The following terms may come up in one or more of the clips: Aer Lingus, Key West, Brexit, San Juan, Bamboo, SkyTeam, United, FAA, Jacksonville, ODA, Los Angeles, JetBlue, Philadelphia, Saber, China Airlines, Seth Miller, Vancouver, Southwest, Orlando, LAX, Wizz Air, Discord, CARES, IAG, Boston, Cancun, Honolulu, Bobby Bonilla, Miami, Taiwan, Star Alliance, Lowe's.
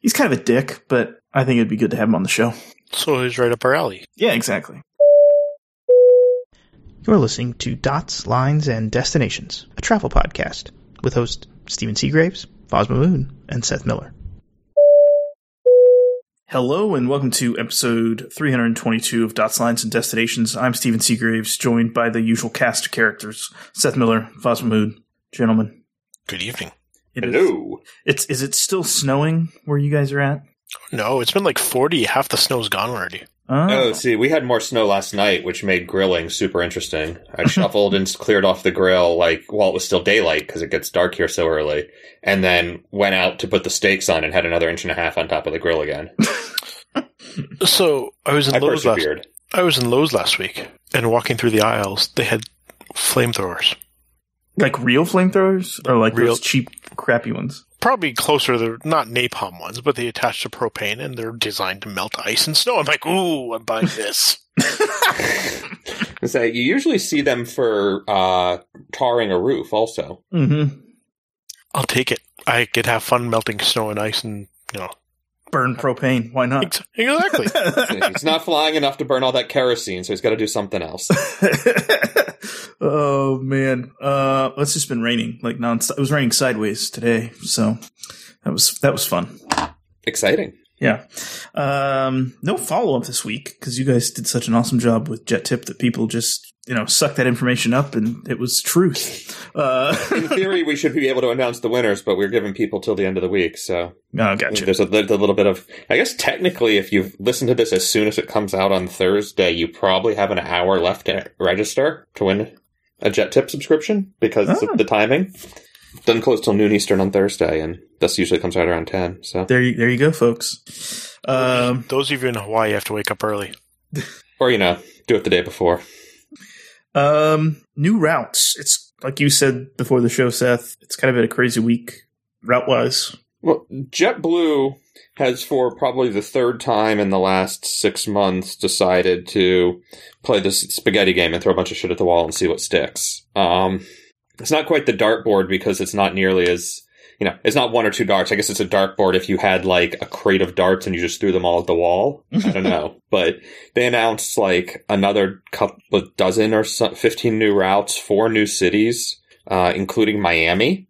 he's kind of a dick, but I think it'd be good to have him on the show. So he's right up our alley. Yeah, exactly. You're listening to Dots, Lines, and Destinations, a travel podcast with hosts Stephen Seagraves, Fosma Moon, and Seth Miller. Hello and welcome to episode 322 of Dots, Lines, and Destinations. I'm Stephen Seagraves, joined by the usual cast of characters, Seth Miller, Fosma Moon. Gentlemen. Good evening. Hello. Is it still snowing where you guys are at? No, it's been like 40. Half the snow's gone already. Oh, see, we had more snow last night, which made grilling super interesting. I shuffled and cleared off the grill while it was still daylight because it gets dark here so early, and then went out to put the steaks on and had another 1.5 inches on top of the grill again. So I was in Lowe's last week, and walking through the aisles, they had flamethrowers. Like real flamethrowers, or like real, those cheap, crappy ones? Probably closer to the, not napalm ones, but they attach to propane, and they're designed to melt ice and snow. I'm like, ooh, I'm buying this. So you usually see them for tarring a roof also. Mm-hmm. I'll take it. I could have fun melting snow and ice and, burn propane. Why not? Exactly. It's not flying enough to burn all that kerosene, so he's got to do something else. Oh, man. It's just been raining nonstop. It was raining sideways today, so that was fun. Exciting. Yeah. No follow-up this week because you guys did such an awesome job with JetTip that people just, sucked that information up and it was truth. In theory, we should be able to announce the winners, but we're giving people till the end of the week. So gotcha. There's a little bit of, I guess technically, if you've listened to this as soon as it comes out on Thursday, you probably have an hour left to register to win a JetTip subscription because of the timing. Doesn't close till noon Eastern on Thursday, and this usually comes out around 10. So there you go, folks. Those of you in Hawaii have to wake up early, or do it the day before. New routes. It's like you said before the show, Seth. It's kind of been a crazy week route-wise. Well, JetBlue has, for probably the third time in the last 6 months, decided to play this spaghetti game and throw a bunch of shit at the wall and see what sticks. It's not quite the dartboard because it's not nearly as, it's not one or two darts. I guess it's a dartboard if you had a crate of darts and you just threw them all at the wall. I don't know. But they announced another couple of dozen or 15 new routes, 4 new cities, including Miami.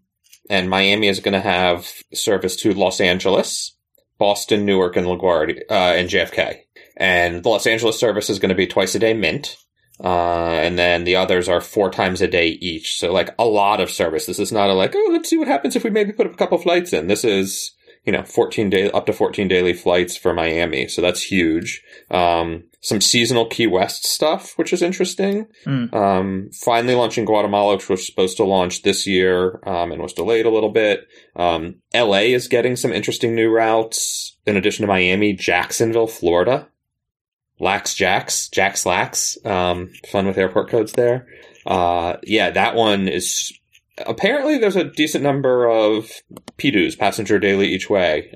And Miami is going to have service to Los Angeles, Boston, Newark, and LaGuardia, and JFK. And the Los Angeles service is going to be twice a day mint. And then the others are 4 times a day each. So, a lot of service. This is not let's see what happens if we maybe put a couple flights in. This is, up to 14 daily flights for Miami. So that's huge. Some seasonal Key West stuff, which is interesting. Finally launching Guatemala, which was supposed to launch this year, and was delayed a little bit. LA is getting some interesting new routes. In addition to Miami, Jacksonville, Florida. Lax Jax. Fun with airport codes there. That one is apparently there's a decent number of PDUs, passenger daily each way.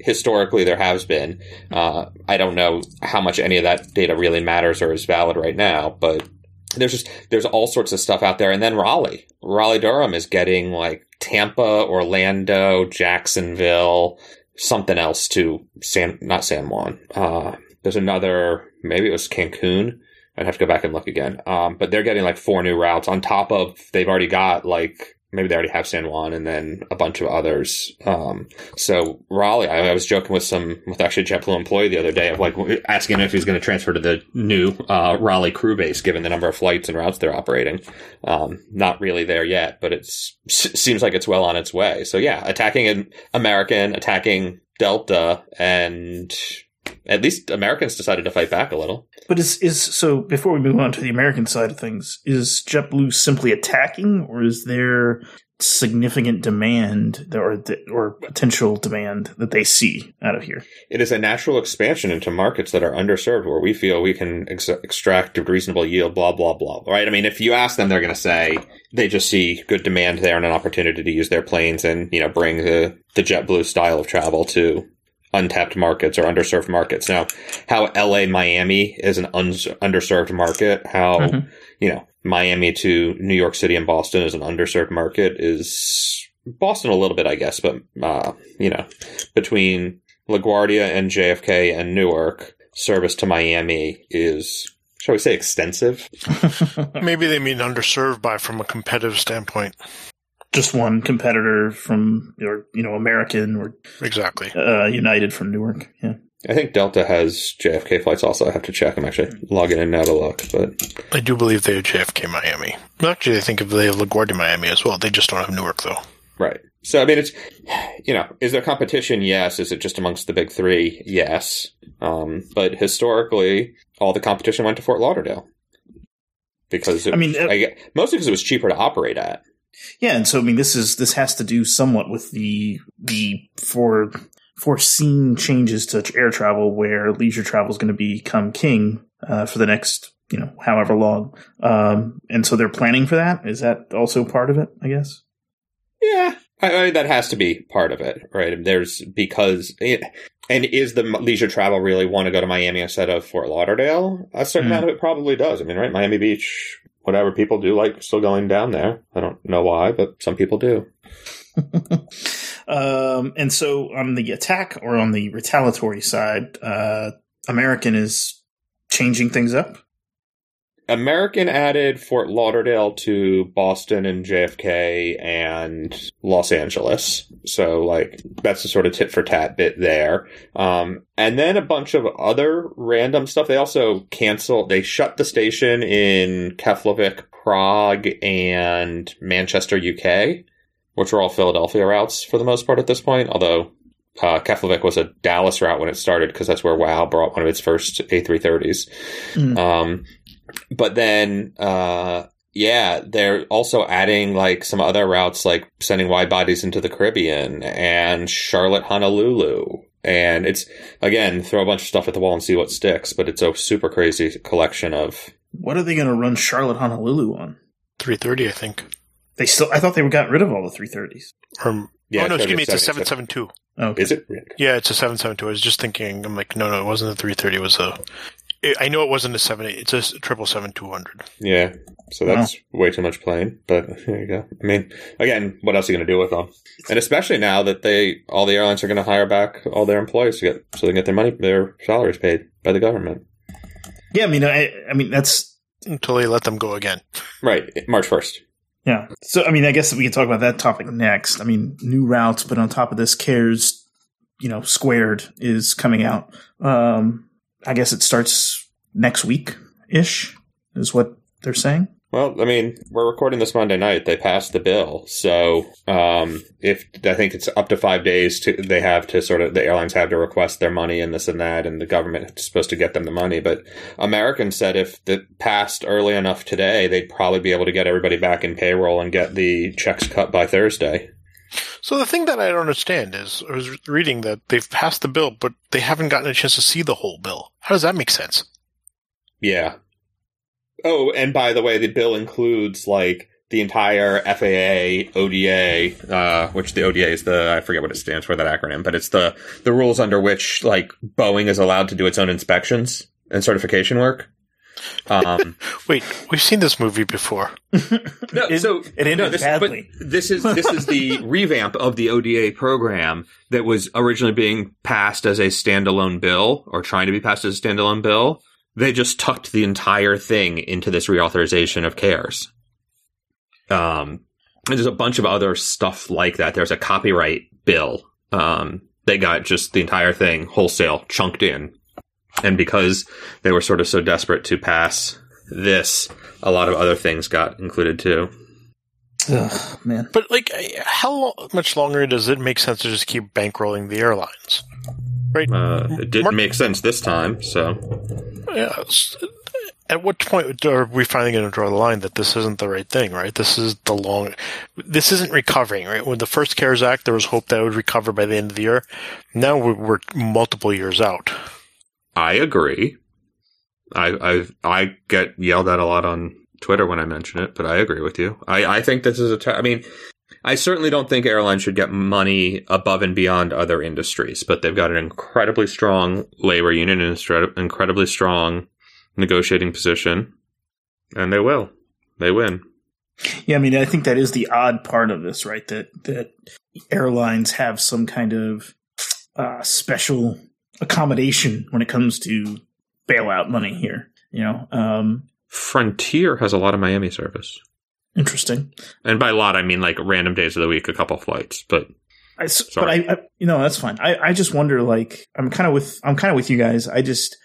Historically there has been. I don't know how much any of that data really matters or is valid right now, but there's all sorts of stuff out there. And then Raleigh-Durham is getting Tampa, Orlando, Jacksonville, something else to San Juan. There's another, maybe it was Cancun. I'd have to go back and look again. But they're getting 4 new routes on top of they've already got maybe they already have San Juan and then a bunch of others. So Raleigh, I was joking with actually a JetBlue employee the other day of asking if he's going to transfer to the new Raleigh crew base given the number of flights and routes they're operating. Not really there yet, but it seems like it's well on its way. So yeah, attacking American, attacking Delta, and at least Americans decided to fight back a little. But so before we move on to the American side of things, is JetBlue simply attacking, or is there significant demand or potential demand that they see out of here? It is a natural expansion into markets that are underserved where we feel we can extract a reasonable yield, blah, blah, blah. Right? I mean, if you ask them, they're going to say they just see good demand there and an opportunity to use their planes and, bring the JetBlue style of travel to untapped markets or underserved markets. Now, how LA Miami is an underserved market, how Miami to New York City and Boston is an underserved market, is Boston a little bit, I guess, but between LaGuardia and JFK and Newark, service to Miami is, shall we say, extensive? Maybe they mean underserved by from a competitive standpoint. Just one competitor from, or American or exactly United from Newark. Yeah, I think Delta has JFK flights. Also, I have to check. I'm actually logging in now to look, but I do believe they have JFK Miami. Actually, I think they have LaGuardia Miami as well. They just don't have Newark though. Right. So, I mean, it's, is there competition? Yes. Is it just amongst the big three? Yes. But historically, all the competition went to Fort Lauderdale because mostly because it was cheaper to operate at. Yeah, and so this has to do somewhat with the foreseen changes to air travel, where leisure travel is going to become king for the next however long, and so they're planning for that. Is that also part of it? I guess. Yeah, I that has to be part of it, right? Is the leisure travel really want to go to Miami instead of Fort Lauderdale? A certain amount of it probably does. I mean, right, Miami Beach. Whatever, people do like still going down there. I don't know why, but some people do. And so on the attack or on the retaliatory side, American is changing things up. American added Fort Lauderdale to Boston and JFK and Los Angeles. So, that's the sort of tit for tat bit there. And then a bunch of other random stuff. They also they shut the station in Keflavik, Prague, and Manchester, UK, which were all Philadelphia routes for the most part at this point. Although, Keflavik was a Dallas route when it started because that's where WoW brought one of its first A330s. Mm. But then, they're also adding some other routes, sending wide bodies into the Caribbean and Charlotte, Honolulu. And it's, again, throw a bunch of stuff at the wall and see what sticks. But it's a super crazy collection of. What are they going to run Charlotte, Honolulu on? 330, I think. They still. I thought they got rid of all the 330s. Excuse me. It's a 772. Oh, okay. Is it? Yeah, it's a 772. I was just thinking. I'm no, it wasn't a 330. It was a. I know it wasn't a 7.8. It's a 777-200. Yeah. So that's way too much plane. But there you go. I mean, again, what else are you going to do with them? And especially now that all the airlines are going to hire back all their employees so they can get their salaries paid by the government. Yeah. I mean, that's until they let them go again. Right. March 1st. Yeah. So, I guess we can talk about that topic next. New routes, but on top of this, CARES, squared is coming out. I guess it starts next week-ish is what they're saying. Well, we're recording this Monday night. They passed the bill. So I think it's up to 5 days the airlines have to request their money and this and that, and the government is supposed to get them the money. But American said if it passed early enough today, they'd probably be able to get everybody back in payroll and get the checks cut by Thursday. So the thing that I don't understand is I was reading that they've passed the bill, but they haven't gotten a chance to see the whole bill. How does that make sense? Yeah. Oh, and by the way, the bill includes the entire FAA, ODA, which the ODA is I forget what it stands for, that acronym, but it's the rules under which Boeing is allowed to do its own inspections and certification work. Wait, we've seen this movie before. It ended badly. But this is the revamp of the ODA program that was originally being passed as a standalone bill, or trying to be passed as a standalone bill. They just tucked the entire thing into this reauthorization of CARES. And there's a bunch of other stuff like that. There's a copyright bill. They got just the entire thing wholesale chunked in. And because they were sort of so desperate to pass this, a lot of other things got included too. Oh, man. But how much longer does it make sense to just keep bankrolling the airlines? Right? It didn't make sense this time, so. Yeah. At what point are we finally going to draw the line that this isn't the right thing, right? This isn't recovering, right? When the first CARES Act, there was hope that it would recover by the end of the year. Now we're multiple years out. I agree. I get yelled at a lot on Twitter when I mention it, but I agree with you. I think this is I certainly don't think airlines should get money above and beyond other industries, but they've got an incredibly strong labor union and an incredibly strong negotiating position, and they will. They win. Yeah, I think that is the odd part of this, right? That airlines have some kind of special accommodation when it comes to bailout money here. You know, Frontier has a lot of Miami service. Interesting. And by a lot, I mean like random days of the week, a couple flights. But I you know, that's fine. I just wonder. Like, I'm kind of with you guys. I just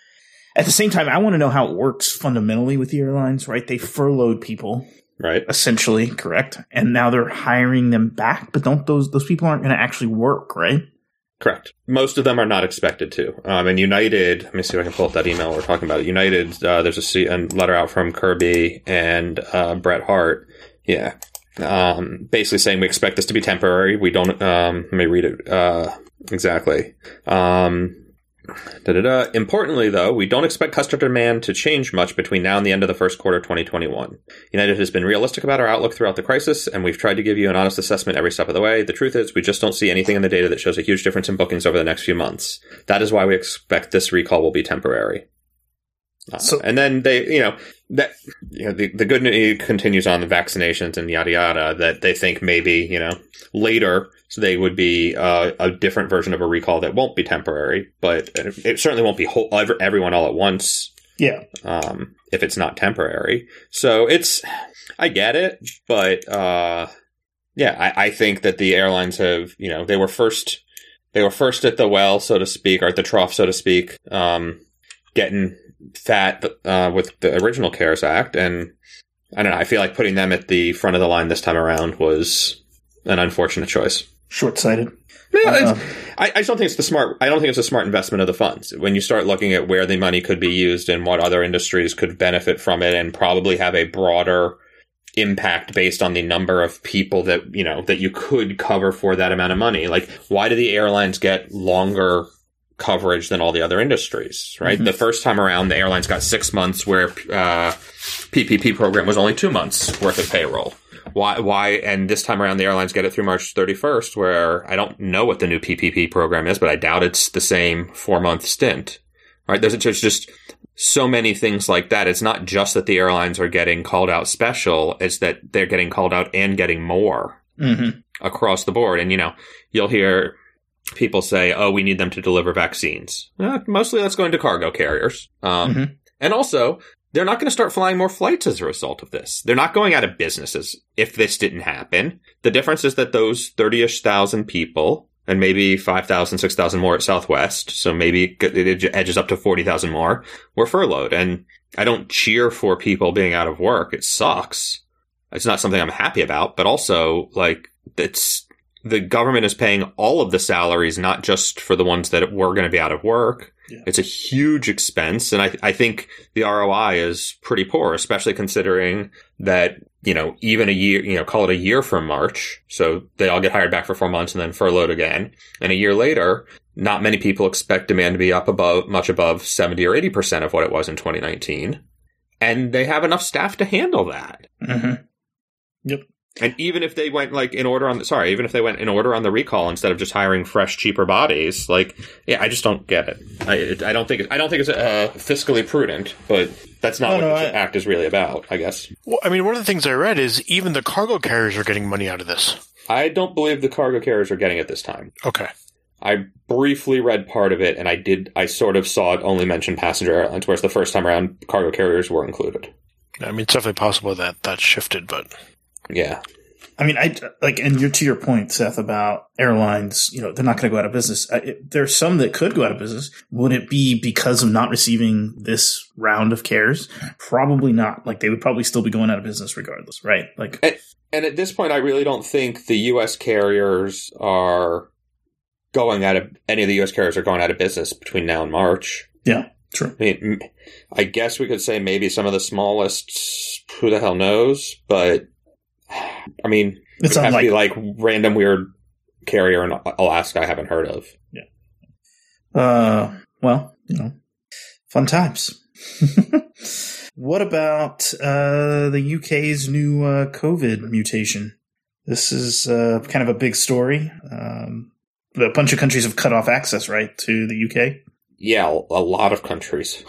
at the same time, I want to know how it works fundamentally with the airlines. Right? They furloughed people. Right. Essentially, correct. And now they're hiring them back, but don't those people aren't going to actually work, right? Correct. Most of them are not expected to. And United, let me see if I can pull up that email we're talking about. United, there's a letter out from Kirby and Bret Hart. Yeah. Basically saying we expect this to be temporary. We don't, let me read it exactly. Importantly, though, we don't expect customer demand to change much between now and the end of the first quarter of 2021. United has been realistic about our outlook throughout the crisis, and we've tried to give you an honest assessment every step of the way. The truth is, we just don't see anything in the data that shows a huge difference in bookings over the next few months. That is why we expect this recall will be temporary. And then they, the good news continues on the vaccinations and yada yada, that they think maybe, later they would be a different version of a recall that won't be temporary, but it certainly won't be everyone all at once. Yeah. If it's not temporary. So I get it, but I think that the airlines have, they were first at the well, so to speak, or at the trough, so to speak, getting fat with the original CARES Act, and I don't know, I feel like putting them at the front of the line this time around was an unfortunate choice. Short-sighted. I don't think it's a smart investment of the funds. When you start looking at where the money could be used and what other industries could benefit from it and probably have a broader impact based on the number of people that, that you could cover for that amount of money. Like, why do the airlines get longer coverage than all the other industries, right? Mm-hmm. The first time around, the airlines got 6 months, where PPP program was only 2 months worth of payroll. Why? And this time around, the airlines get it through March 31st, where I don't know what the new PPP program is, but I doubt it's the same 4-month stint, right? There's just so many things like that. It's not just that the airlines are getting called out special, it's that they're getting called out and getting more across the board. And, you'll hear people say, oh, we need them to deliver vaccines. Mostly that's going to cargo carriers. And also, they're not going to start flying more flights as a result of this. They're not going out of businesses if this didn't happen. The difference is that those 30-ish thousand people, and maybe 5,000, 6,000 more at Southwest, so maybe it edges up to 40,000 more, were furloughed. And I don't cheer for people being out of work. It sucks. It's not something I'm happy about. But also, the government is paying all of the salaries, not just for the ones that were going to be out of work. Yeah. It's a huge expense. And I think the ROI is pretty poor, especially considering that, even a year, call it a year from March. So they all get hired back for 4 months and then furloughed again. And a year later, not many people expect demand to be up much above 70 or 80% of what it was in 2019. And they have enough staff to handle that. Mm-hmm. Yep. And even if they went in order on the recall instead of just hiring fresh, cheaper bodies, I just don't get it. I don't think it's fiscally prudent, but that's not the act is really about, I guess. Well, one of the things I read is even the cargo carriers are getting money out of this. I don't believe the cargo carriers are getting it this time. Okay. I briefly read part of it, and I sort of saw it only mention passenger airlines, whereas the first time around, cargo carriers were included. It's definitely possible that that shifted, but. Yeah. And you're to your point, Seth, about airlines, they're not going to go out of business. There's some that could go out of business. Would it be because of not receiving this round of CARES? Probably not. They would probably still be going out of business regardless, right? And at this point, I really don't think the U.S. carriers are going out of – any of the U.S. carriers are going out of business between now and March. Yeah, true. I guess we could say maybe some of the smallest, who the hell knows, but – it's unlikely. It would have to be random weird carrier in Alaska I haven't heard of. Yeah. Fun times. What about the UK's new COVID mutation? This is kind of a big story. A bunch of countries have cut off access, right, to the UK? Yeah, a lot of countries.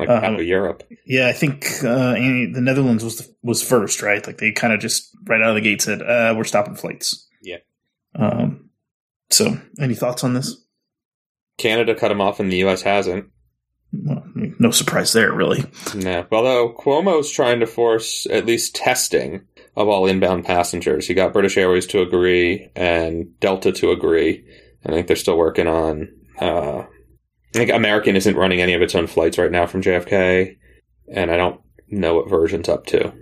Out of Europe. Yeah, I think the Netherlands was first, right? They kind of just right out of the gate said, we're stopping flights. Yeah. So any thoughts on this? Canada cut him off and the U.S. hasn't. Well, no surprise there, really. No. Although Cuomo's trying to force at least testing of all inbound passengers. He got British Airways to agree and Delta to agree. I think they're still working on... I think American isn't running any of its own flights right now from JFK, and I don't know what version's up to.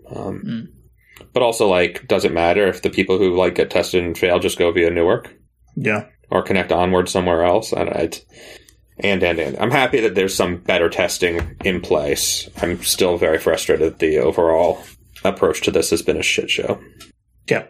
But also, like, does it matter if the people who, like, get tested and fail just go via Newark? Yeah. Or connect onward somewhere else? I don't know. And. I'm happy that there's some better testing in place. I'm still very frustrated that the overall approach to this has been a shit show. Yeah.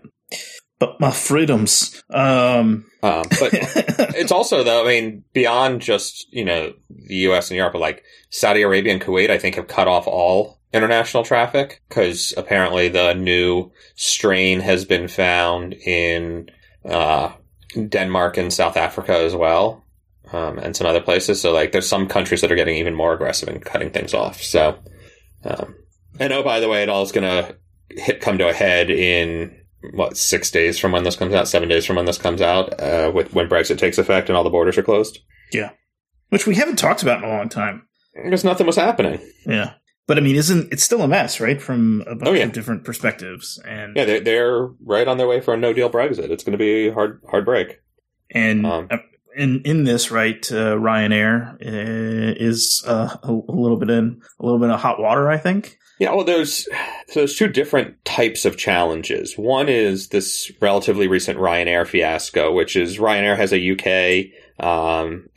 But my freedoms. But it's also, though, I mean, beyond just, you know, the U.S. and Europe, but like Saudi Arabia and Kuwait, I think, have cut off all international traffic because apparently the new strain has been found in Denmark and South Africa as well, and some other places. So, like, there's some countries that are getting even more aggressive in cutting things off. So, and oh, by the way, it all is going to come to a head in... what, 6 days from when this comes out, 7 days from when this comes out, with when Brexit takes effect and all the borders are closed. Yeah. Which we haven't talked about in a long time. Because nothing was happening. Yeah. But I mean, it's still a mess, right? From a bunch of different perspectives. And yeah, they're right on their way for a no-deal Brexit. It's going to be a hard break. And in this, right, Ryanair is a little bit of hot water, I think. Yeah, well, there's two different types of challenges. One is this relatively recent Ryanair fiasco, which is Ryanair has a UK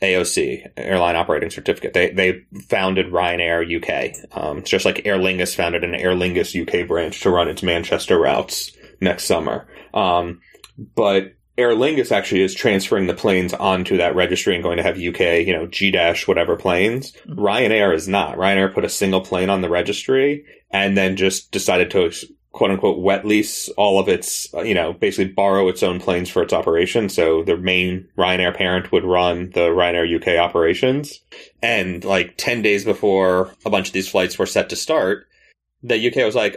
AOC, Airline Operating Certificate. They founded Ryanair UK. It's just like Aer Lingus founded an Aer Lingus UK branch to run its Manchester routes next summer. But Aer Lingus actually is transferring the planes onto that registry and going to have UK, you know, G- whatever planes. Ryanair is not. Ryanair put a single plane on the registry and then just decided to, quote unquote, wet lease all of its, you know, basically borrow its own planes for its operation. So the main Ryanair parent would run the Ryanair UK operations. And like 10 days before a bunch of these flights were set to start, the UK was like,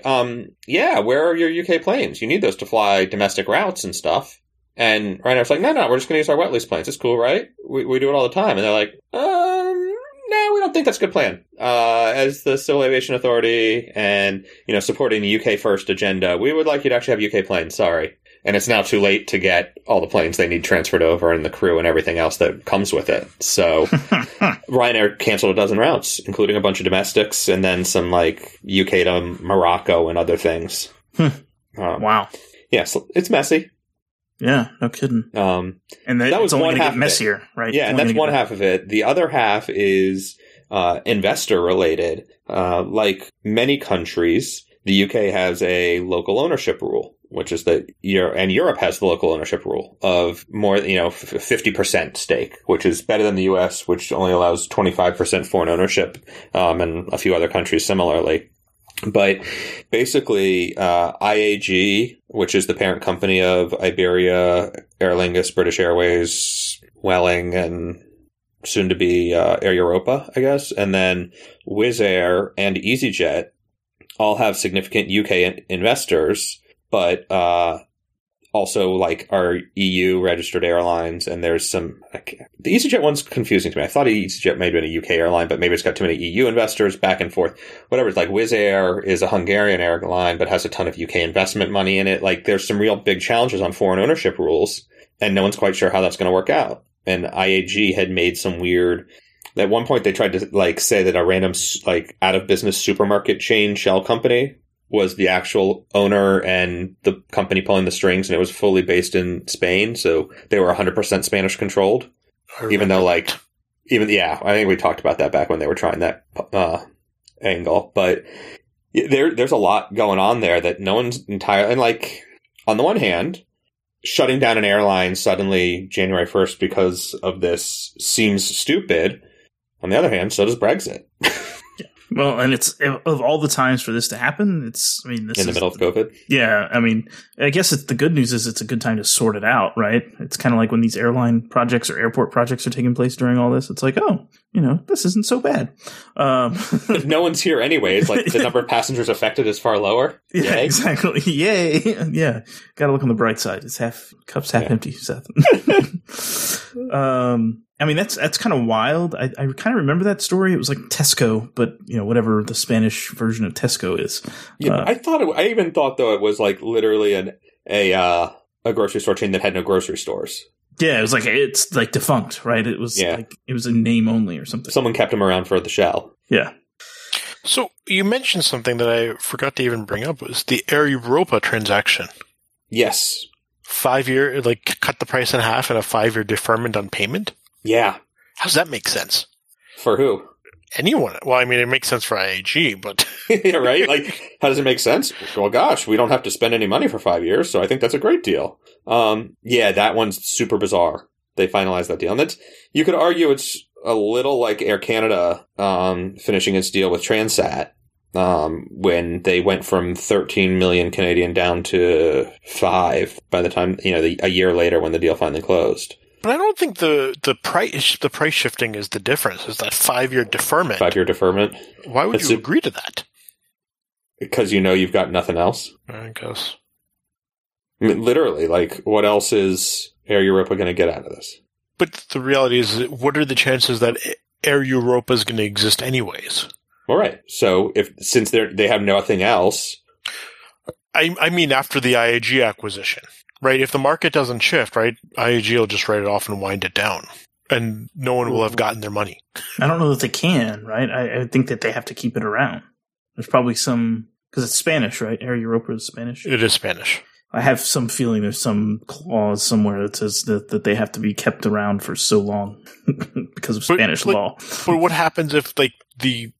yeah, where are your UK planes? You need those to fly domestic routes and stuff. And Ryanair's like, no, we're just going to use our wet lease planes. It's cool, right? We do it all the time. And they're like, no, we don't think that's a good plan. As the Civil Aviation Authority and, you know, supporting the UK first agenda, we would like you to actually have UK planes. Sorry. And it's now too late to get all the planes they need transferred over and the crew and everything else that comes with it. So Ryanair canceled a dozen routes, including a bunch of domestics and then some like UK to Morocco and other things. Wow. Yeah. So it's messy. Yeah, no kidding. And that was only half messier, right? Yeah, and that's one half of it. The other half is investor related. Like many countries, the UK has a local ownership rule, which is that Europe has the local ownership rule of more, you know, 50% stake, which is better than the US, which only allows 25% foreign ownership, and a few other countries similarly. But basically, IAG, which is the parent company of Iberia, Aer Lingus, British Airways, Welling, and soon to be Air Europa, I guess, and then Wizz Air and EasyJet all have significant UK investors, but also like our EU registered airlines. And there's the EasyJet one's confusing to me. I thought EasyJet may have been a UK airline, but maybe it's got too many EU investors back and forth, whatever. It's like Wizz Air is a Hungarian airline, but has a ton of UK investment money in it. Like there's some real big challenges on foreign ownership rules and no one's quite sure how that's going to work out. And IAG had made some weird, at one point they tried to like say that a random like out of business supermarket chain shell company was the actual owner and the company pulling the strings, and it was fully based in Spain. So they were 100% Spanish controlled, even though I think we talked about that back when they were trying that angle, but there's a lot going on there that no one's entirely, and like on the one hand, shutting down an airline suddenly January 1st because of this seems stupid. On the other hand, so does Brexit. Well, and it's of all the times for this to happen, this is in the middle of COVID. Yeah. I mean, I guess the good news is it's a good time to sort it out, right? It's kind of like when these airline projects or airport projects are taking place during all this. It's like, oh, you know, this isn't so bad. No one's here anyway. It's like the number of passengers affected is far lower. Yay. Yeah, exactly. Yay. Yeah. Got to look on the bright side. It's half empty, Seth. I mean, that's kind of wild. I kind of remember that story. It was like Tesco, but, you know, whatever the Spanish version of Tesco is. Yeah, I even thought, though, it was like literally a grocery store chain that had no grocery stores. Yeah, it was like, it's like defunct, right? It was like, it was a name only or something. Someone kept them around for the shell. Yeah. So you mentioned something that I forgot to even bring up was the Air Europa transaction. Yes. 5 year, like cut the price in half and a 5 year deferment on payment. Yeah. How does that make sense? For who? Anyone. Well, I mean, it makes sense for IAG, but. Yeah, right? Like, how does it make sense? Well, gosh, we don't have to spend any money for 5 years, so I think that's a great deal. Yeah, that one's super bizarre. They finalized that deal. And that's, you could argue it's a little like Air Canada finishing its deal with Transat when they went from 13 million Canadian down to 5 by the time, you know, a year later when the deal finally closed. But I don't think the price shifting is the difference. It's that 5 year deferment. 5 year deferment. Why would you agree to that? Because you know you've got nothing else. I guess. I mean, literally, like, what else is Air Europa going to get out of this? But the reality is, what are the chances that Air Europa is going to exist anyways? All right. So since they have nothing else, I mean, after the IAG acquisition. Right, if the market doesn't shift, right, IAG will just write it off and wind it down, and no one will have gotten their money. I don't know that they can, right? I think that they have to keep it around. There's probably some – because it's Spanish, right? Air Europa is Spanish. It is Spanish. I have some feeling there's some clause somewhere that says that they have to be kept around for so long because of Spanish law. But what happens if, like, the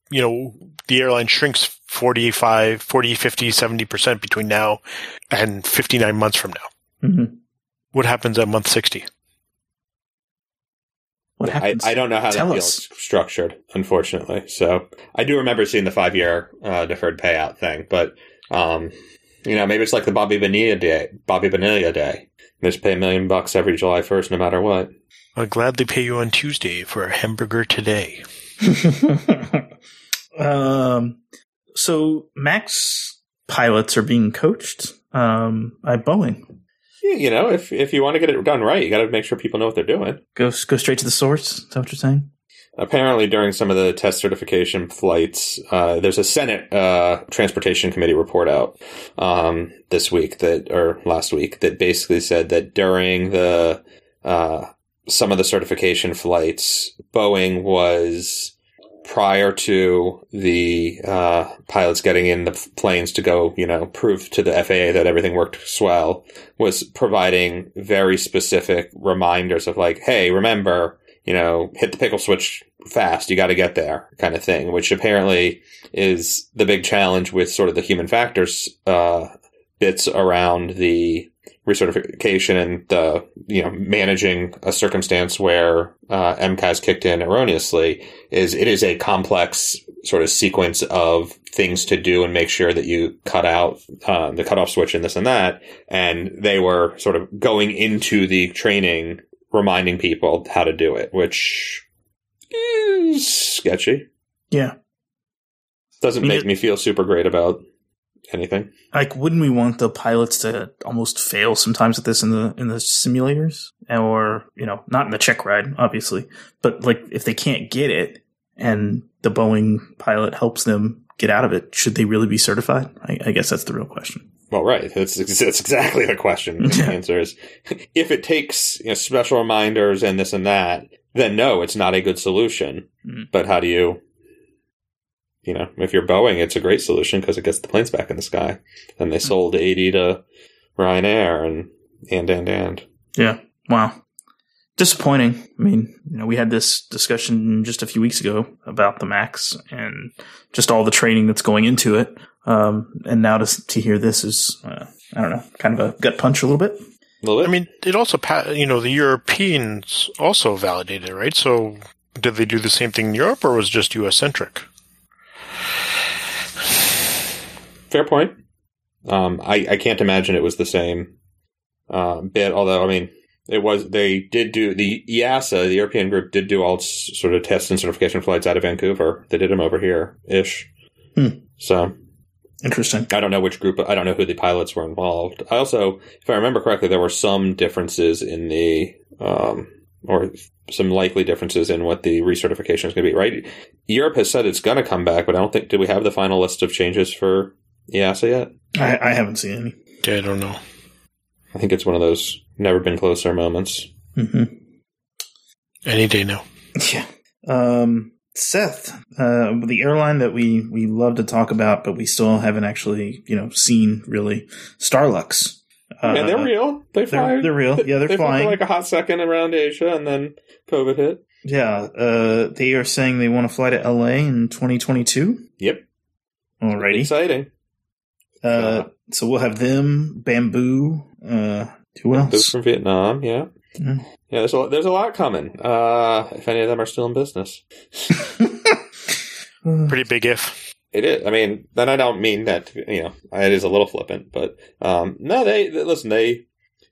airline shrinks 40, 50, 70% between now and 59 months from now? Mm-hmm. What happens at month 60? What happens? I don't know how that deal's structured, unfortunately. So I do remember seeing the 5 year deferred payout thing, but you know, maybe it's like the Bobby Bonilla Day. They just pay $1 million every July 1st, no matter what. I'll gladly pay you on Tuesday for a hamburger today. So Max pilots are being coached by Boeing. You know, if you want to get it done right, you got to make sure people know what they're doing. Go straight to the source. Is that what you're saying? Apparently, during some of the test certification flights, there's a Senate Transportation Committee report out last week that basically said that during the some of the certification flights, Boeing was prior to the pilots getting in the planes to go, you know, prove to the FAA that everything worked swell, was providing very specific reminders of like, hey, remember, you know, hit the pickle switch fast. You got to get there kind of thing, which apparently is the big challenge with sort of the human factors bits around the recertification and the, you know, managing a circumstance where MCAS kicked in erroneously is a complex sort of sequence of things to do and make sure that you cut out the cutoff switch and this and that. And they were sort of going into the training, reminding people how to do it, which is sketchy. Yeah. Doesn't make me feel super great about anything. Like, wouldn't we want the pilots to almost fail sometimes at this in the simulators, or, you know, not in the check ride, obviously, but like if they can't get it and the Boeing pilot helps them get out of it, should they really be certified? I guess that's the real question. Well, right. That's exactly the question. The answer is, if it takes, you know, special reminders and this and that, then no, it's not a good solution. Mm. But how do you? You know, if you're Boeing, it's a great solution because it gets the planes back in the sky. And they sold 80 to Ryanair and. Yeah. Wow. Disappointing. I mean, you know, we had this discussion just a few weeks ago about the MAX and just all the training that's going into it. And now to hear this is, I don't know, kind of a gut punch a little bit. I mean, it also, you know, the Europeans also validated it, right? So did they do the same thing in Europe, or was it just US-centric? Fair point. I can't imagine it was the same bit, although, I mean, it was. They did do the EASA, the European group, did do all sort of test and certification flights out of Vancouver. They did them over here-ish. Hmm. So interesting. I don't know which group. I don't know who the pilots were involved. I also, if I remember correctly, there were some differences in the or some likely differences in what the recertification is going to be, right? Europe has said it's going to come back, but I don't think – did we have the final list of changes for EASA yet? I haven't seen any. Okay, I don't know. I think it's one of those never-been-closer moments. Mm-hmm. Any day now. Yeah. Seth, the airline that we love to talk about, but we still haven't actually, seen really, Starlux. And they're real. They fly. They're real. Yeah, they're flying for like a hot second around Asia, and then COVID hit. Yeah. They are saying they want to fly to LA in 2022. Yep. Alrighty. Exciting. So we'll have them, Bamboo. Who else? Bamboo from Vietnam. Yeah. Yeah. Yeah, there's a lot coming. If any of them are still in business. Pretty big if. It is. I mean, then I don't mean that, it is a little flippant, but no, they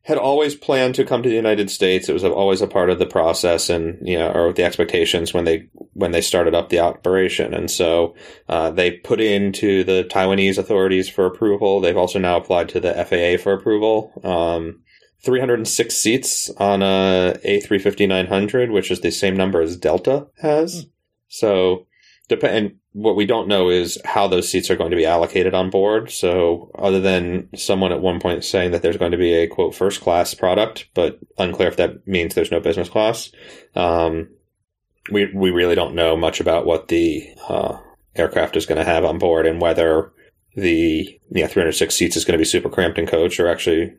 had always planned to come to the United States. It was always a part of the process and, or the expectations when they started up the operation. And so they put into the Taiwanese authorities for approval. They've also now applied to the FAA for approval. 306 seats on a A350-900, which is the same number as Delta has. So, and what we don't know is how those seats are going to be allocated on board. So, other than someone at one point saying that there's going to be a, quote, first-class product, but unclear if that means there's no business class, we really don't know much about what the aircraft is going to have on board and whether the 306 seats is going to be super cramped in coach or actually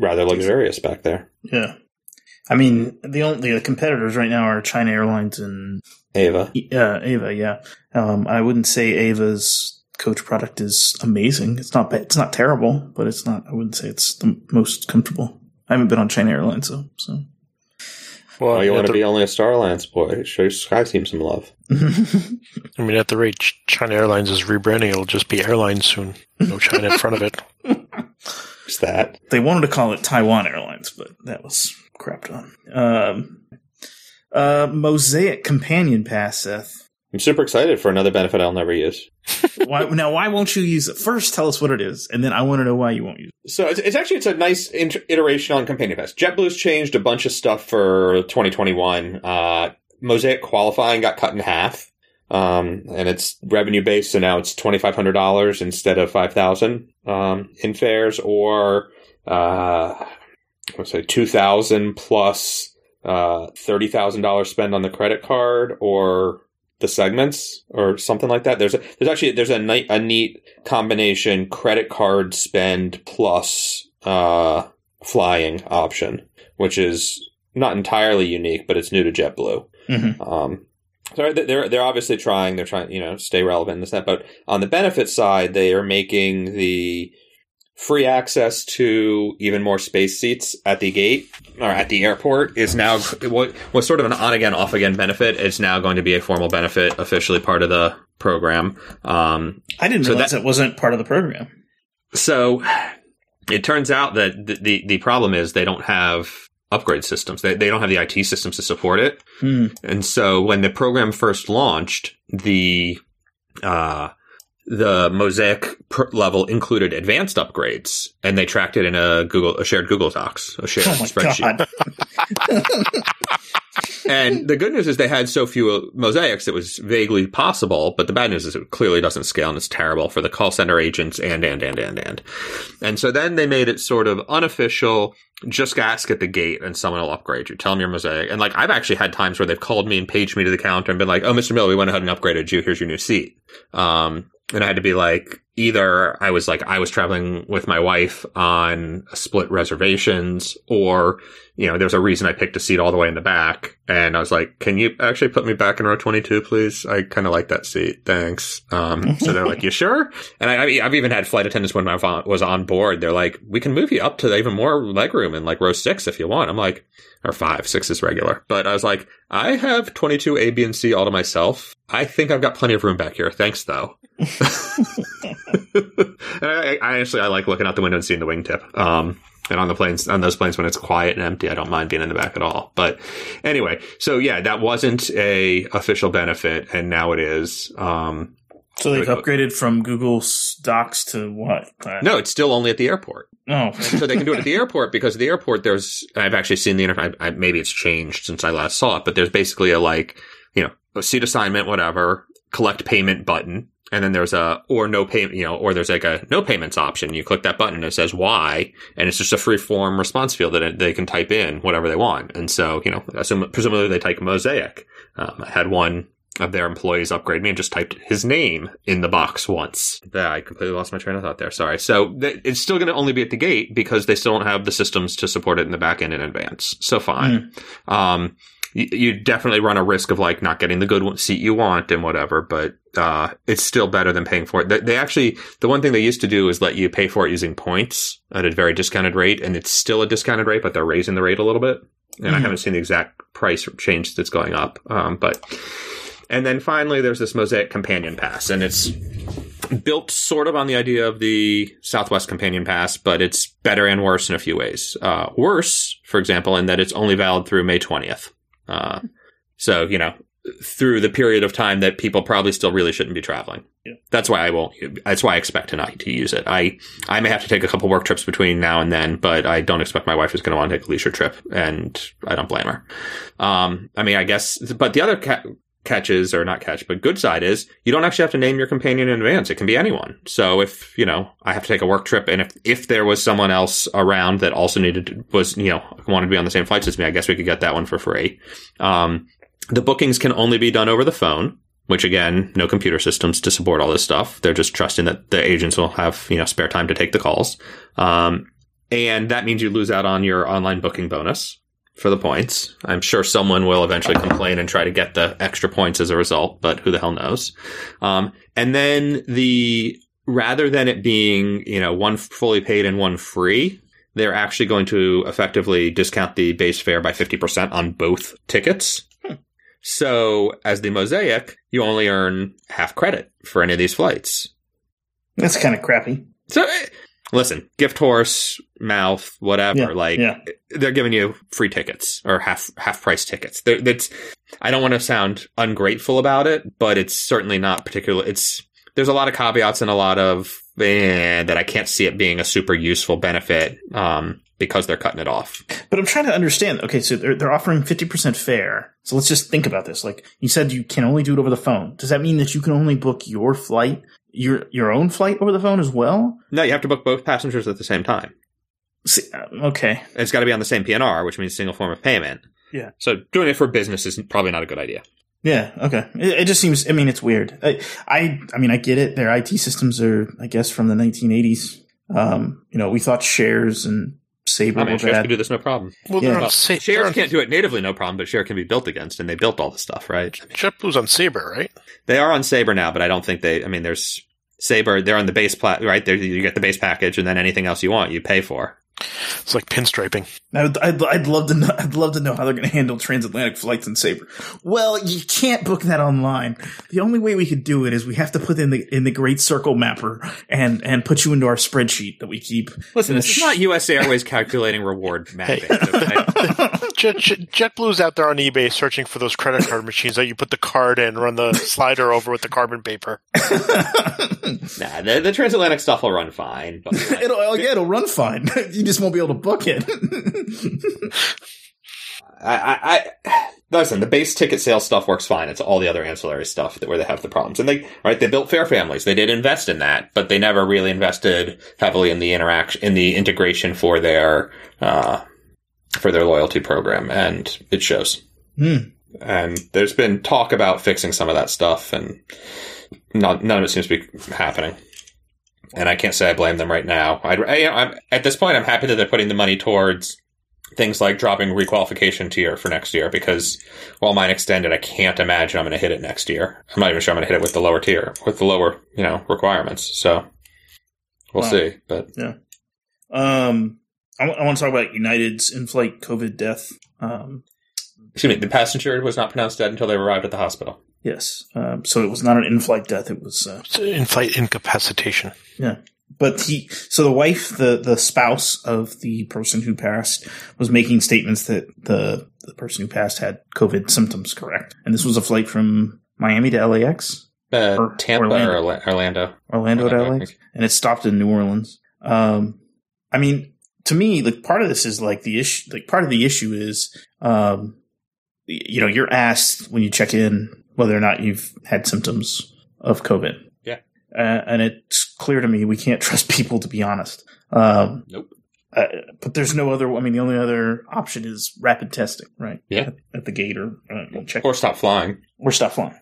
rather luxurious back there. Yeah. I mean, the only competitors right now are China Airlines and Ava. Ava, yeah. I wouldn't say Ava's coach product is amazing. It's not bad. It's not terrible, but it's not – I wouldn't say it's the most comfortable. I haven't been on China Airlines, though. So. Well, you want to be only a Star Alliance boy. Show your SkyTeam some love. I mean, at the rate China Airlines is rebranding, it'll just be Airlines soon. No China in front of it. That they wanted to call it Taiwan Airlines, but that was crapped on. Mosaic Companion Pass, Seth. I'm super excited for another benefit I'll never use. Why won't you use it? First, tell us what it is, and then I want to know why you won't use it. So it's a nice iteration on Companion Pass. JetBlue's changed a bunch of stuff for 2021. Mosaic qualifying got cut in half, and it's revenue-based, so now it's $2,500 instead of $5,000. In fares or, $2,000 plus, $30,000 spend on the credit card or the segments or something like that. There's a neat combination credit card spend plus, flying option, which is not entirely unique, but it's new to JetBlue. Mm-hmm. So they're obviously trying. They're trying, stay relevant and this and that. But on the benefit side, they are making the free access to even more space seats at the gate or at the airport is now what was sort of an on again, off again benefit is now going to be a formal benefit, officially part of the program. I didn't realize that wasn't part of the program. So it turns out that the problem is they don't have upgrade systems. They don't have the IT systems to support it. And so when the program first launched, the Mosaic level included advanced upgrades, and they tracked it in a shared Google Docs, a shared spreadsheet. And the good news is they had so few mosaics it was vaguely possible, but the bad news is it clearly doesn't scale and it's terrible for the call center agents and. And so then they made it sort of unofficial, just ask at the gate and someone will upgrade you. Tell them your mosaic. And I've actually had times where they've called me and paged me to the counter and been like, oh, Mr. Miller, we went ahead and upgraded you. Here's your new seat. And I had to be like, either I was traveling with my wife on split reservations or, there's a reason I picked a seat all the way in the back. And I was like, can you actually put me back in row 22, please? I kind of like that seat. Thanks. So they're like, you sure? And I've even had flight attendants when I was on board. They're like, we can move you up to even more legroom in row 6 if you want. I'm like, or 5, 6 is regular. But I was like, I have 22 A, B, and C all to myself. I think I've got plenty of room back here. Thanks, though. I like looking out the window and seeing the wingtip. And on those planes when it's quiet and empty, I don't mind being in the back at all. But anyway, so yeah, that wasn't an official benefit, and now it is. So they've upgraded from Google Docs to what? No, it's still only at the airport. Oh. So they can do it at the airport because at the airport there's – I've actually seen the – maybe it's changed since I last saw it, but there's basically a a seat assignment, whatever, collect payment button. And then there's there's a no payments option. You click that button and it says why, and it's just a free form response field that they can type in whatever they want. And so, presumably they type Mosaic. I had one of their employees upgrade me and just typed his name in the box once. Yeah, I completely lost my train of thought there. Sorry. So it's still going to only be at the gate because they still don't have the systems to support it in the back end in advance. So fine. Mm. You definitely run a risk of not getting the good seat you want and whatever, but it's still better than paying for it. They actually, the one thing they used to do is let you pay for it using points at a very discounted rate, and it's still a discounted rate, but they're raising the rate a little bit. And I haven't seen the exact price change that's going up. And then finally, there's this Mosaic Companion Pass, and it's built sort of on the idea of the Southwest Companion Pass, but it's better and worse in a few ways. Worse, for example, in that it's only valid through May 20th. Through the period of time that people probably still really shouldn't be traveling. Yeah. That's why I expect tonight to use it. I may have to take a couple work trips between now and then, but I don't expect my wife is going to want to take a leisure trip, and I don't blame her. But the other good side is you don't actually have to name your companion in advance. It can be anyone. So if, I have to take a work trip and if there was someone else around that also wanted to be on the same flights as me, I guess we could get that one for free. The bookings can only be done over the phone, which again, no computer systems to support all this stuff. They're just trusting that the agents will have, spare time to take the calls. And that means you lose out on your online booking bonus. For the points. I'm sure someone will eventually complain and try to get the extra points as a result, but who the hell knows? And then rather than it being, one fully paid and one free, they're actually going to effectively discount the base fare by 50% on both tickets. Hmm. So as the Mosaic, you only earn half credit for any of these flights. That's kind of crappy. So listen, gift horse, mouth, whatever. Yeah, They're giving you free tickets or half price tickets. I don't want to sound ungrateful about it, but it's certainly not particularly. There's a lot of caveats and a lot of that I can't see it being a super useful benefit because they're cutting it off. But I'm trying to understand. Okay, so they're offering 50% fare. So let's just think about this. Like you said, you can only do it over the phone. Does that mean that you can only book your flight? Your own flight over the phone as well? No, you have to book both passengers at the same time. See, okay. And it's got to be on the same PNR, which means single form of payment. Yeah. So doing it for business is probably not a good idea. Yeah, okay. It just seems – I mean, it's weird. I get it. Their IT systems are, I guess, from the 1980s. We thought shares and Saber shares can do this no problem. Well, yeah. Shares can't do it natively no problem, but share can be built against, and they built all the stuff, right? JetBlue's on Saber, right? They are on Saber now, but I don't think there's Saber. They're on the base plan, right? You get the base package, and then anything else you want, you pay for. It's like pinstriping. I'd love to know how they're going to handle transatlantic flights in Saber. Well, you can't book that online. The only way we could do it is we have to put in the Great Circle Mapper and put you into our spreadsheet that we keep. Listen, this is not U.S. Airways calculating reward mapping. Hey. Okay? JetBlue's out there on eBay searching for those credit card machines that you put the card in, run the slider over with the carbon paper. Nah, the transatlantic stuff will run fine. But it'll run fine. You just won't be able to book it. Listen, the base ticket sales stuff works fine. It's all the other ancillary stuff where they have the problems. And they built fare families. They did invest in that, but they never really invested heavily in the interaction, in the integration for their loyalty program, and it shows. Mm. And there's been talk about fixing some of that stuff, and none of it seems to be happening. And I can't say I blame them right now. I'm at this point, I'm happy that they're putting the money towards things like dropping requalification tier for next year, because while mine extended, I can't imagine I'm going to hit it next year. I'm not even sure I'm going to hit it with the lower tier, with the lower requirements. So we'll see. But yeah. I want to talk about United's in-flight COVID death. Excuse me, the passenger was not pronounced dead until they arrived at the hospital. Yes. So it was not an in-flight death. It was in-flight incapacitation. Yeah. But the wife, the spouse of the person who passed, was making statements that the person who passed had COVID symptoms, correct? And this was a flight from Miami to LAX? Tampa or Orlando. Orlando to LA. And it stopped in New Orleans. I mean, to me, like, part of this is like the issue, like part of the issue is, you know, you're asked when you check in whether or not you've had symptoms of COVID. Yeah. And it's clear to me we can't trust people, to be honest. Nope. But there's no other – I mean, the only other option is rapid testing, right? Yeah. At the gate or check. Or stop flying. Or stop flying.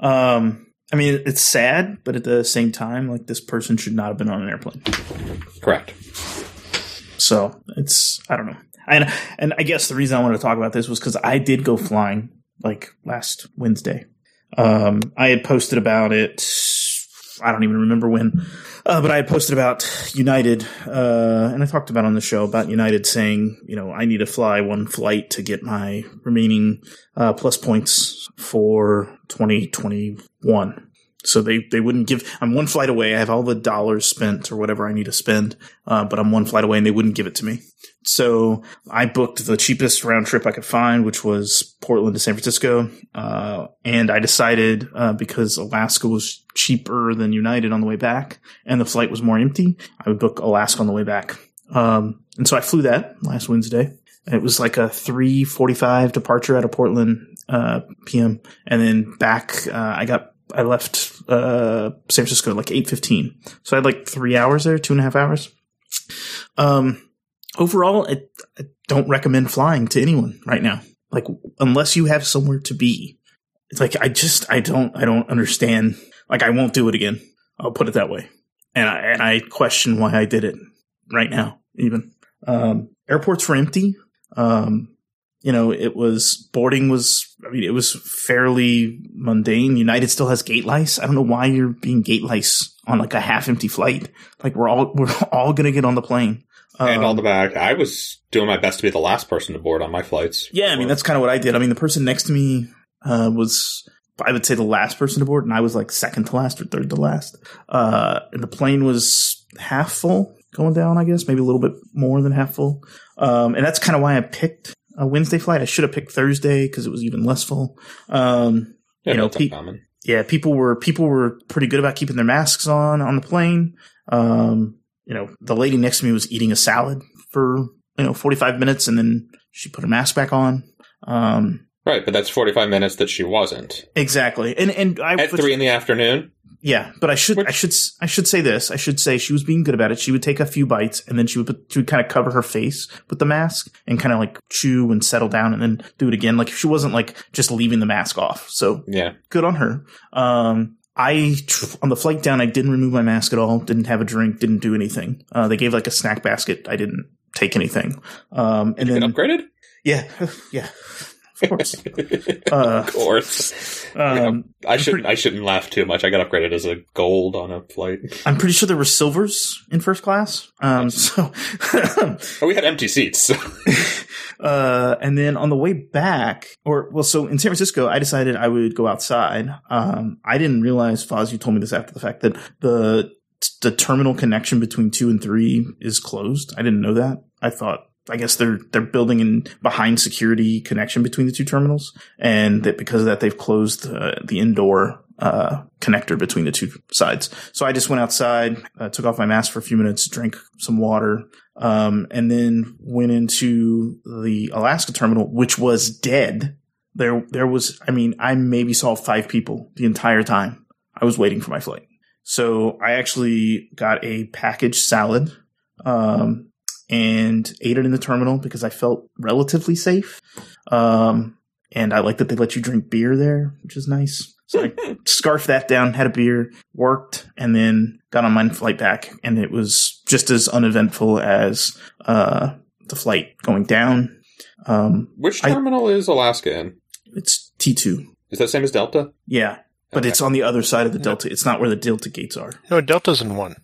I mean, it's sad, but at the same time, like, this person should not have been on an airplane. Correct. So it's – I don't know. And I guess the reason I wanted to talk about this was because I did go flying, like, last Wednesday. I had posted about it – I don't even remember when, but I had posted about United, and I talked about on the show about United saying, you know, I need to fly one flight to get my remaining plus points for 2021. So they wouldn't give – I'm one flight away. I have all the dollars spent or whatever I need to spend, but I'm one flight away and they wouldn't give it to me. So I booked the cheapest round trip I could find, which was Portland to San Francisco, and I decided because Alaska was cheaper than United on the way back and the flight was more empty, I would book Alaska on the way back. And so I flew that last Wednesday. It was like a 3:45 departure out of Portland p.m. and then back I left San Francisco at like 8:15. So I had like 3 hours there, 2.5 hours. Overall, I don't recommend flying to anyone right now. Like, unless you have somewhere to be. It's like, I don't understand. Like, I won't do it again. I'll put it that way. And I question why I did it right now, even. Airports were empty. You know, it was it was fairly mundane. United still has gate lice. I don't know why you're being gate lice on like a half empty flight. Like, we're all going to get on the plane. And on the back, I was doing my best to be the last person to board on my flights. Yeah, I mean, that's kind of what I did. I mean, the person next to me was, I would say, the last person to board, and I was like second to last or third to last. And the plane was half full going down, I guess, maybe a little bit more than half full. And that's kind of why I picked a Wednesday flight. I should have picked Thursday because it was even less full. Yeah, you know, people were pretty good about keeping their masks on the plane. You know, the lady next to me was eating a salad for, 45 minutes and then she put her mask back on. Right. But that's 45 minutes that she wasn't. Exactly. And I at 3 p.m. Yeah. But I should say this. I should say she was being good about it. She would take a few bites and then she would kind of cover her face with the mask and kind of like chew and settle down and then do it again. Like, she wasn't like just leaving the mask off. So yeah, good on her. On the flight down, I didn't remove my mask at all, didn't have a drink, didn't do anything. They gave like a snack basket. I didn't take anything. And then upgraded? Yeah. Yeah. Of course. Of course. I shouldn't laugh too much. I got upgraded as a gold on a flight. I'm pretty sure there were silvers in first class. So we had empty seats. So. And then on the way back, so in San Francisco, I decided I would go outside. I didn't realize, Foz, you told me this after the fact, that the terminal connection between 2 and 3 is closed. I didn't know that. I guess they're building in behind security connection between the two terminals, and that because of that they've closed the indoor connector between the two sides. So I just went outside, took off my mask for a few minutes, drank some water, and then went into the Alaska terminal, which was dead. There was, I mean, I maybe saw 5 people the entire time I was waiting for my flight. So I actually got a packaged salad. And ate it in the terminal because I felt relatively safe. And I like that they let you drink beer there, which is nice. So I scarfed that down, had a beer, worked, and then got on my flight back. And it was just as uneventful as the flight going down. Which terminal is Alaska in? It's T2. Is that the same as Delta? Yeah, but okay. It's on the other side of the Delta. It's not where the Delta gates are. No, Delta's in one.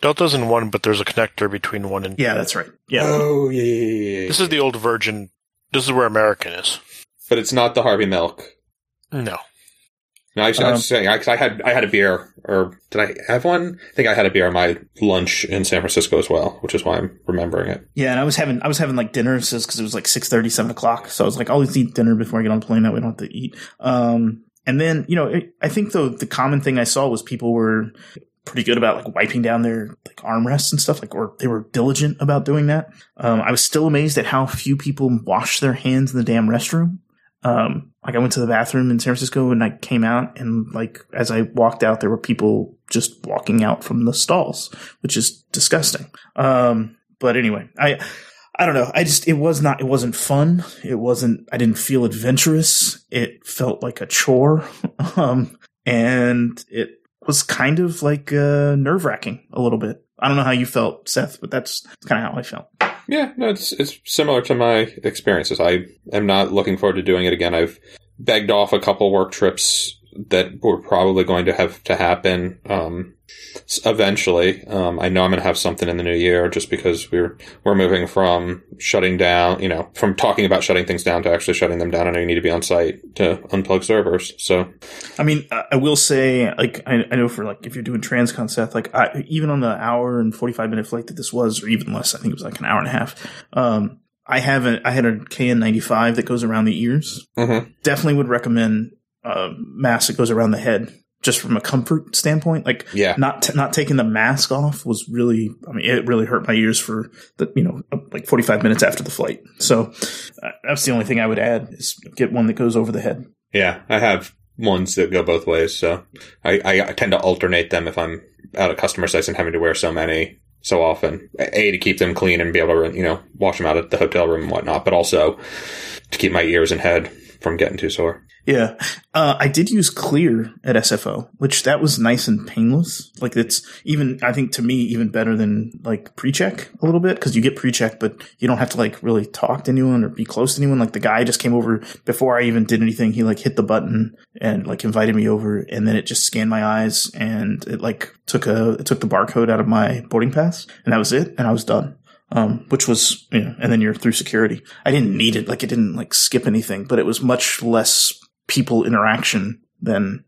Delta's in one, but there's a connector between one and two. Yeah, that's right. Yeah. Oh, yeah. This is the old Virgin. This is where American is. But it's not the Harvey Milk. No. No, I was saying, because I had a beer, or did I have one? I think I had a beer on my lunch in San Francisco as well, which is why I'm remembering it. Yeah, and I was having like dinner, because it was like 6:30, 7 o'clock. So I was like, I'll always eat dinner before I get on the plane. That way I don't have to eat. And then, you know, I think though the common thing I saw was people were pretty good about like wiping down their like armrests and stuff, like, or they were diligent about doing that. I was still amazed at how few people wash their hands in the damn restroom. Like I went to the bathroom in San Francisco and I came out and like, as I walked out, there were people just walking out from the stalls, which is disgusting. But anyway, I don't know. It wasn't fun. I didn't feel adventurous. It felt like a chore. And it was kind of like nerve wracking a little bit. I don't know how you felt, Seth, but that's kind of how I felt. Yeah, no, it's similar to my experiences. I am not looking forward to doing it again. I've begged off a couple work trips that were probably going to have to happen eventually. I know I'm going to have something in the new year just because we're moving from shutting down, you know, from talking about shutting things down to actually shutting them down. I know you need to be on site to unplug servers. So, I mean, I will say, like, I know for like if you're doing transcon stuff, like even on the hour and 45-minute flight that this was, or even less, I think it was like an hour and a half. I had a KN95 that goes around the ears. Mm-hmm. Definitely would recommend a mask that goes around the head. Just from a comfort standpoint, like not taking the mask off was really, I mean, it really hurt my ears for the, you know, like 45 minutes after the flight. So that's the only thing I would add is get one that goes over the head. Yeah. I have ones that go both ways. So I tend to alternate them if I'm out at customer sites and having to wear so many so often, A, to keep them clean and be able to, you know, wash them out at the hotel room and whatnot, but also to keep my ears and head from getting too sore. Yeah. I did use Clear at SFO, which that was nice and painless. Like it's even, I think to me, even better than like pre-check a little bit because you get pre-check, but you don't have to like really talk to anyone or be close to anyone. Like the guy just came over before I even did anything. He like hit the button and like invited me over and then it just scanned my eyes and it like took the barcode out of my boarding pass and that was it. And I was done. Which was, you know, and then you're through security. I didn't need it. Like it didn't like skip anything, but it was much less people interaction than,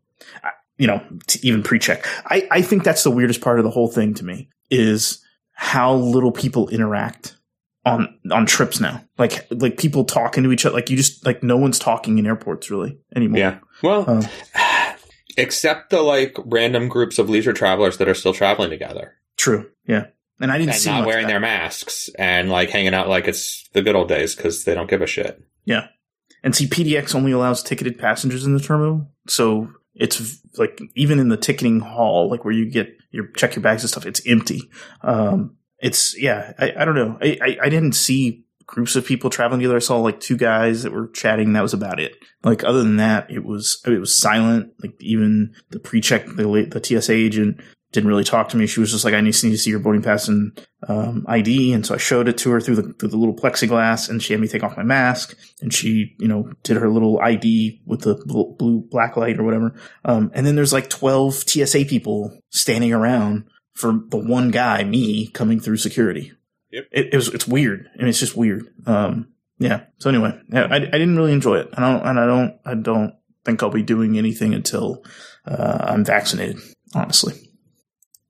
you know, to even pre-check. I think that's the weirdest part of the whole thing to me is how little people interact on trips now. Like people talking to each other. Like you just like no one's talking in airports really anymore. Yeah. Well, except the like random groups of leisure travelers that are still traveling together. True. Yeah. And I didn't see not wearing their masks and like hanging out like it's the good old days because they don't give a shit. Yeah. And see, PDX only allows ticketed passengers in the terminal. So it's like even in the ticketing hall, like where you get your check your bags and stuff, it's empty. I don't know. I didn't see groups of people traveling together. I saw like two guys that were chatting. That was about it. Like other than that, it was silent. Like even the pre-check, the TSA agent didn't really talk to me. She was just like, I just need to see your boarding pass and ID. And so I showed it to her through the little plexiglass and she had me take off my mask and she, you know, did her little ID with the blue black light or whatever. And then there's like 12 TSA people standing around for the one guy, me, coming through security. Yep. It's weird. I mean, it's just weird. Yeah. So anyway, I didn't really enjoy it. I don't think I'll be doing anything until I'm vaccinated, honestly.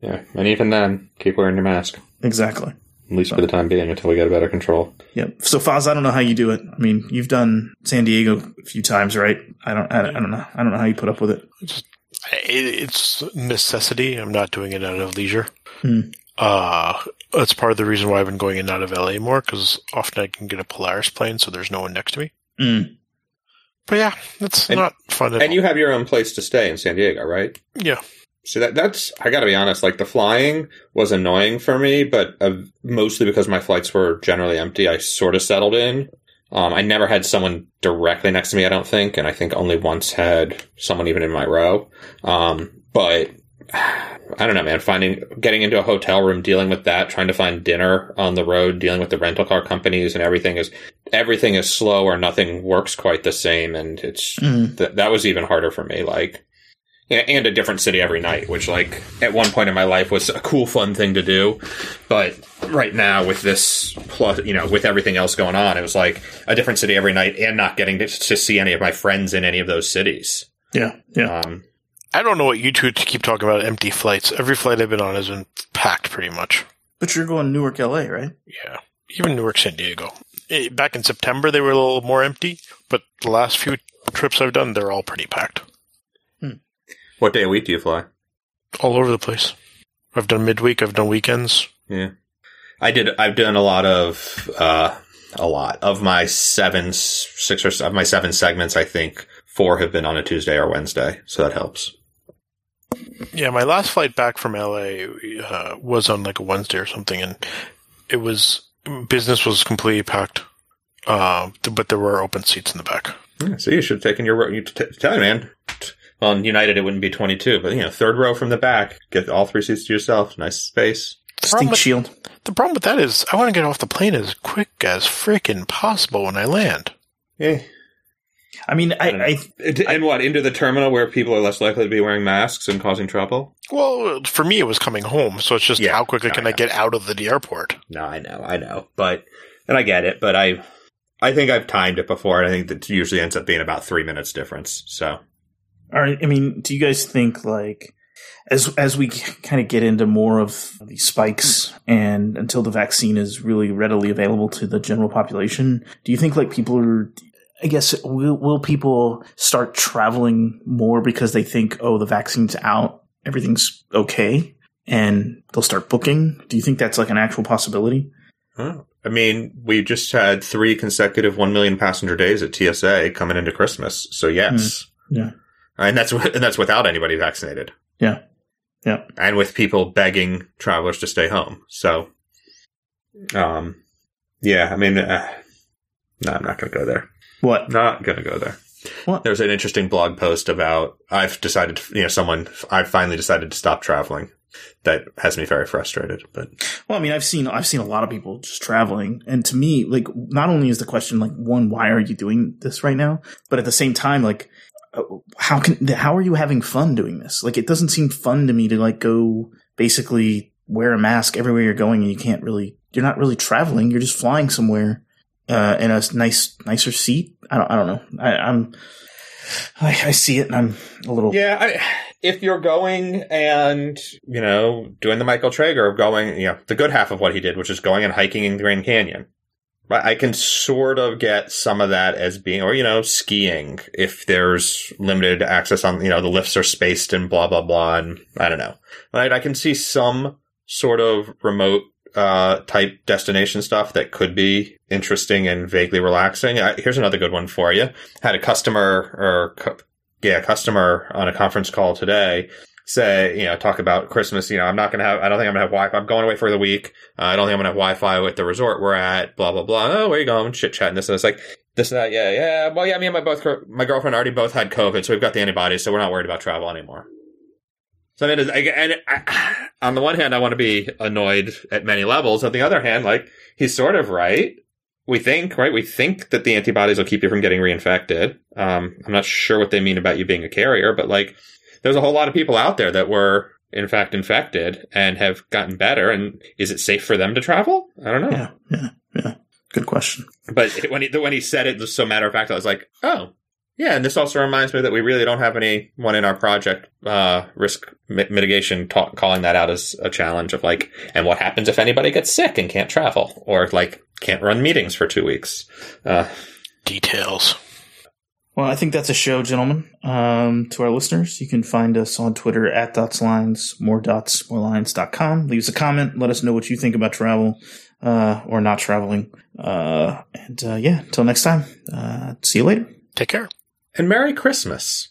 Yeah, and even then, keep wearing your mask. Exactly. At least for the time being, until we get a better control. Yep. So, Foz, I don't know how you do it. I mean, you've done San Diego a few times, right? I don't know. I don't know how you put up with it. It's necessity. I'm not doing it out of leisure. That's part of the reason why I've been going in and out of LA more, because often I can get a Polaris plane, so there's no one next to me. Mm. But yeah, it's not fun at all. And you have your own place to stay in San Diego, right? Yeah. So that's, I gotta be honest, like the flying was annoying for me, but mostly because my flights were generally empty, I sort of settled in. I never had someone directly next to me, I don't think, and I think only once had someone even in my row. But I don't know, man, getting into a hotel room, dealing with that, trying to find dinner on the road, dealing with the rental car companies and everything is slow or nothing works quite the same. And it's, that was even harder for me. Like, and a different city every night, which, like, at one point in my life was a cool, fun thing to do. But right now, with this, plus, you know, with everything else going on, it was like a different city every night and not getting to see any of my friends in any of those cities. Yeah. Yeah. I don't know what you two keep talking about empty flights. Every flight I've been on has been packed pretty much. But you're going Newark, LA, right? Yeah. Even Newark, San Diego. Back in September, they were a little more empty, but the last few trips I've done, they're all pretty packed. What day a week do you fly? All over the place. I've done midweek. I've done weekends. Yeah. I've done a lot of my seven segments. I think 4 have been on a Tuesday or Wednesday. So that helps. Yeah. My last flight back from LA, was on like a Wednesday or something. And it was, business was completely packed. But there were open seats in the back. Yeah, so you should have taken your row. Tell you, man. On United, it wouldn't be 22, but, you know, third row from the back. Get all 3 seats to yourself. Nice space. Stink shield. The problem with that is I want to get off the plane as quick as freaking possible when I land. Yeah. I mean, into the terminal where people are less likely to be wearing masks and causing trouble? Well, for me, it was coming home. So it's just how quickly can I get out of the airport? No, I know. And I get it, but I think I've timed it before, and I think that usually ends up being about 3 minutes difference, so. All right. I mean, do you guys think, like, as we kind of get into more of these spikes and until the vaccine is really readily available to the general population, do you think, like, people are – I guess will people start traveling more because they think, oh, the vaccine's out, everything's okay, and they'll start booking? Do you think that's, like, an actual possibility? Huh. I mean, we just had 3 consecutive 1 million passenger days at TSA coming into Christmas. So, yes. Mm. Yeah. And that's without anybody vaccinated. Yeah. Yeah. And with people begging travelers to stay home. So, yeah, I mean, no, I'm not going to go there. What? Not going to go there. What? There's an interesting blog post about, I've finally decided to stop traveling. That has me very frustrated. But well, I mean, I've seen a lot of people just traveling, and to me, like, not only is the question like, one, why are you doing this right now? But at the same time, like, how are you having fun doing this? Like, it doesn't seem fun to me to like go basically wear a mask everywhere you're going, and you're not really traveling. You're just flying somewhere in a nicer seat. I don't know. I see it, and I'm a little if you're going and, you know, doing the Michael Traeger of going, you know, the good half of what he did, which is going and hiking in Grand Canyon. But I can sort of get some of that as being, or, you know, skiing if there's limited access on, you know, the lifts are spaced and blah, blah, blah. And I don't know. Right. I can see some sort of remote type destination stuff that could be interesting and vaguely relaxing. Here's another good one for you. Had a customer on a conference call today say, you know, talk about Christmas, you know, I don't think I'm going to have Wi-Fi. I'm going away for the week. I don't think I'm going to have Wi-Fi at the resort we're at, blah, blah, blah. Oh, where are you going? Chit-chatting this and it's like, this and that. Yeah, yeah. Well, yeah, me and my girlfriend already both had COVID, so we've got the antibodies, so we're not worried about travel anymore. So, I mean, on the one hand, I want to be annoyed at many levels. On the other hand, like, he's sort of right. We think that the antibodies will keep you from getting reinfected. I'm not sure what they mean about you being a carrier, but like, there's a whole lot of people out there that were in fact infected and have gotten better. And is it safe for them to travel? I don't know. Yeah. Good question. But when he said it, just so matter of fact, I was like, oh, yeah. And this also reminds me that we really don't have anyone in our project risk mitigation calling that out as a challenge of like, and what happens if anybody gets sick and can't travel or like. Can't run meetings for 2 weeks. Details. Well, I think that's a show, gentlemen. To our listeners, you can find us on Twitter at @dots_lines, more dots, morelines.com. Leave us a comment. Let us know what you think about travel or not traveling. And yeah, until next time, see you later. Take care. And Merry Christmas.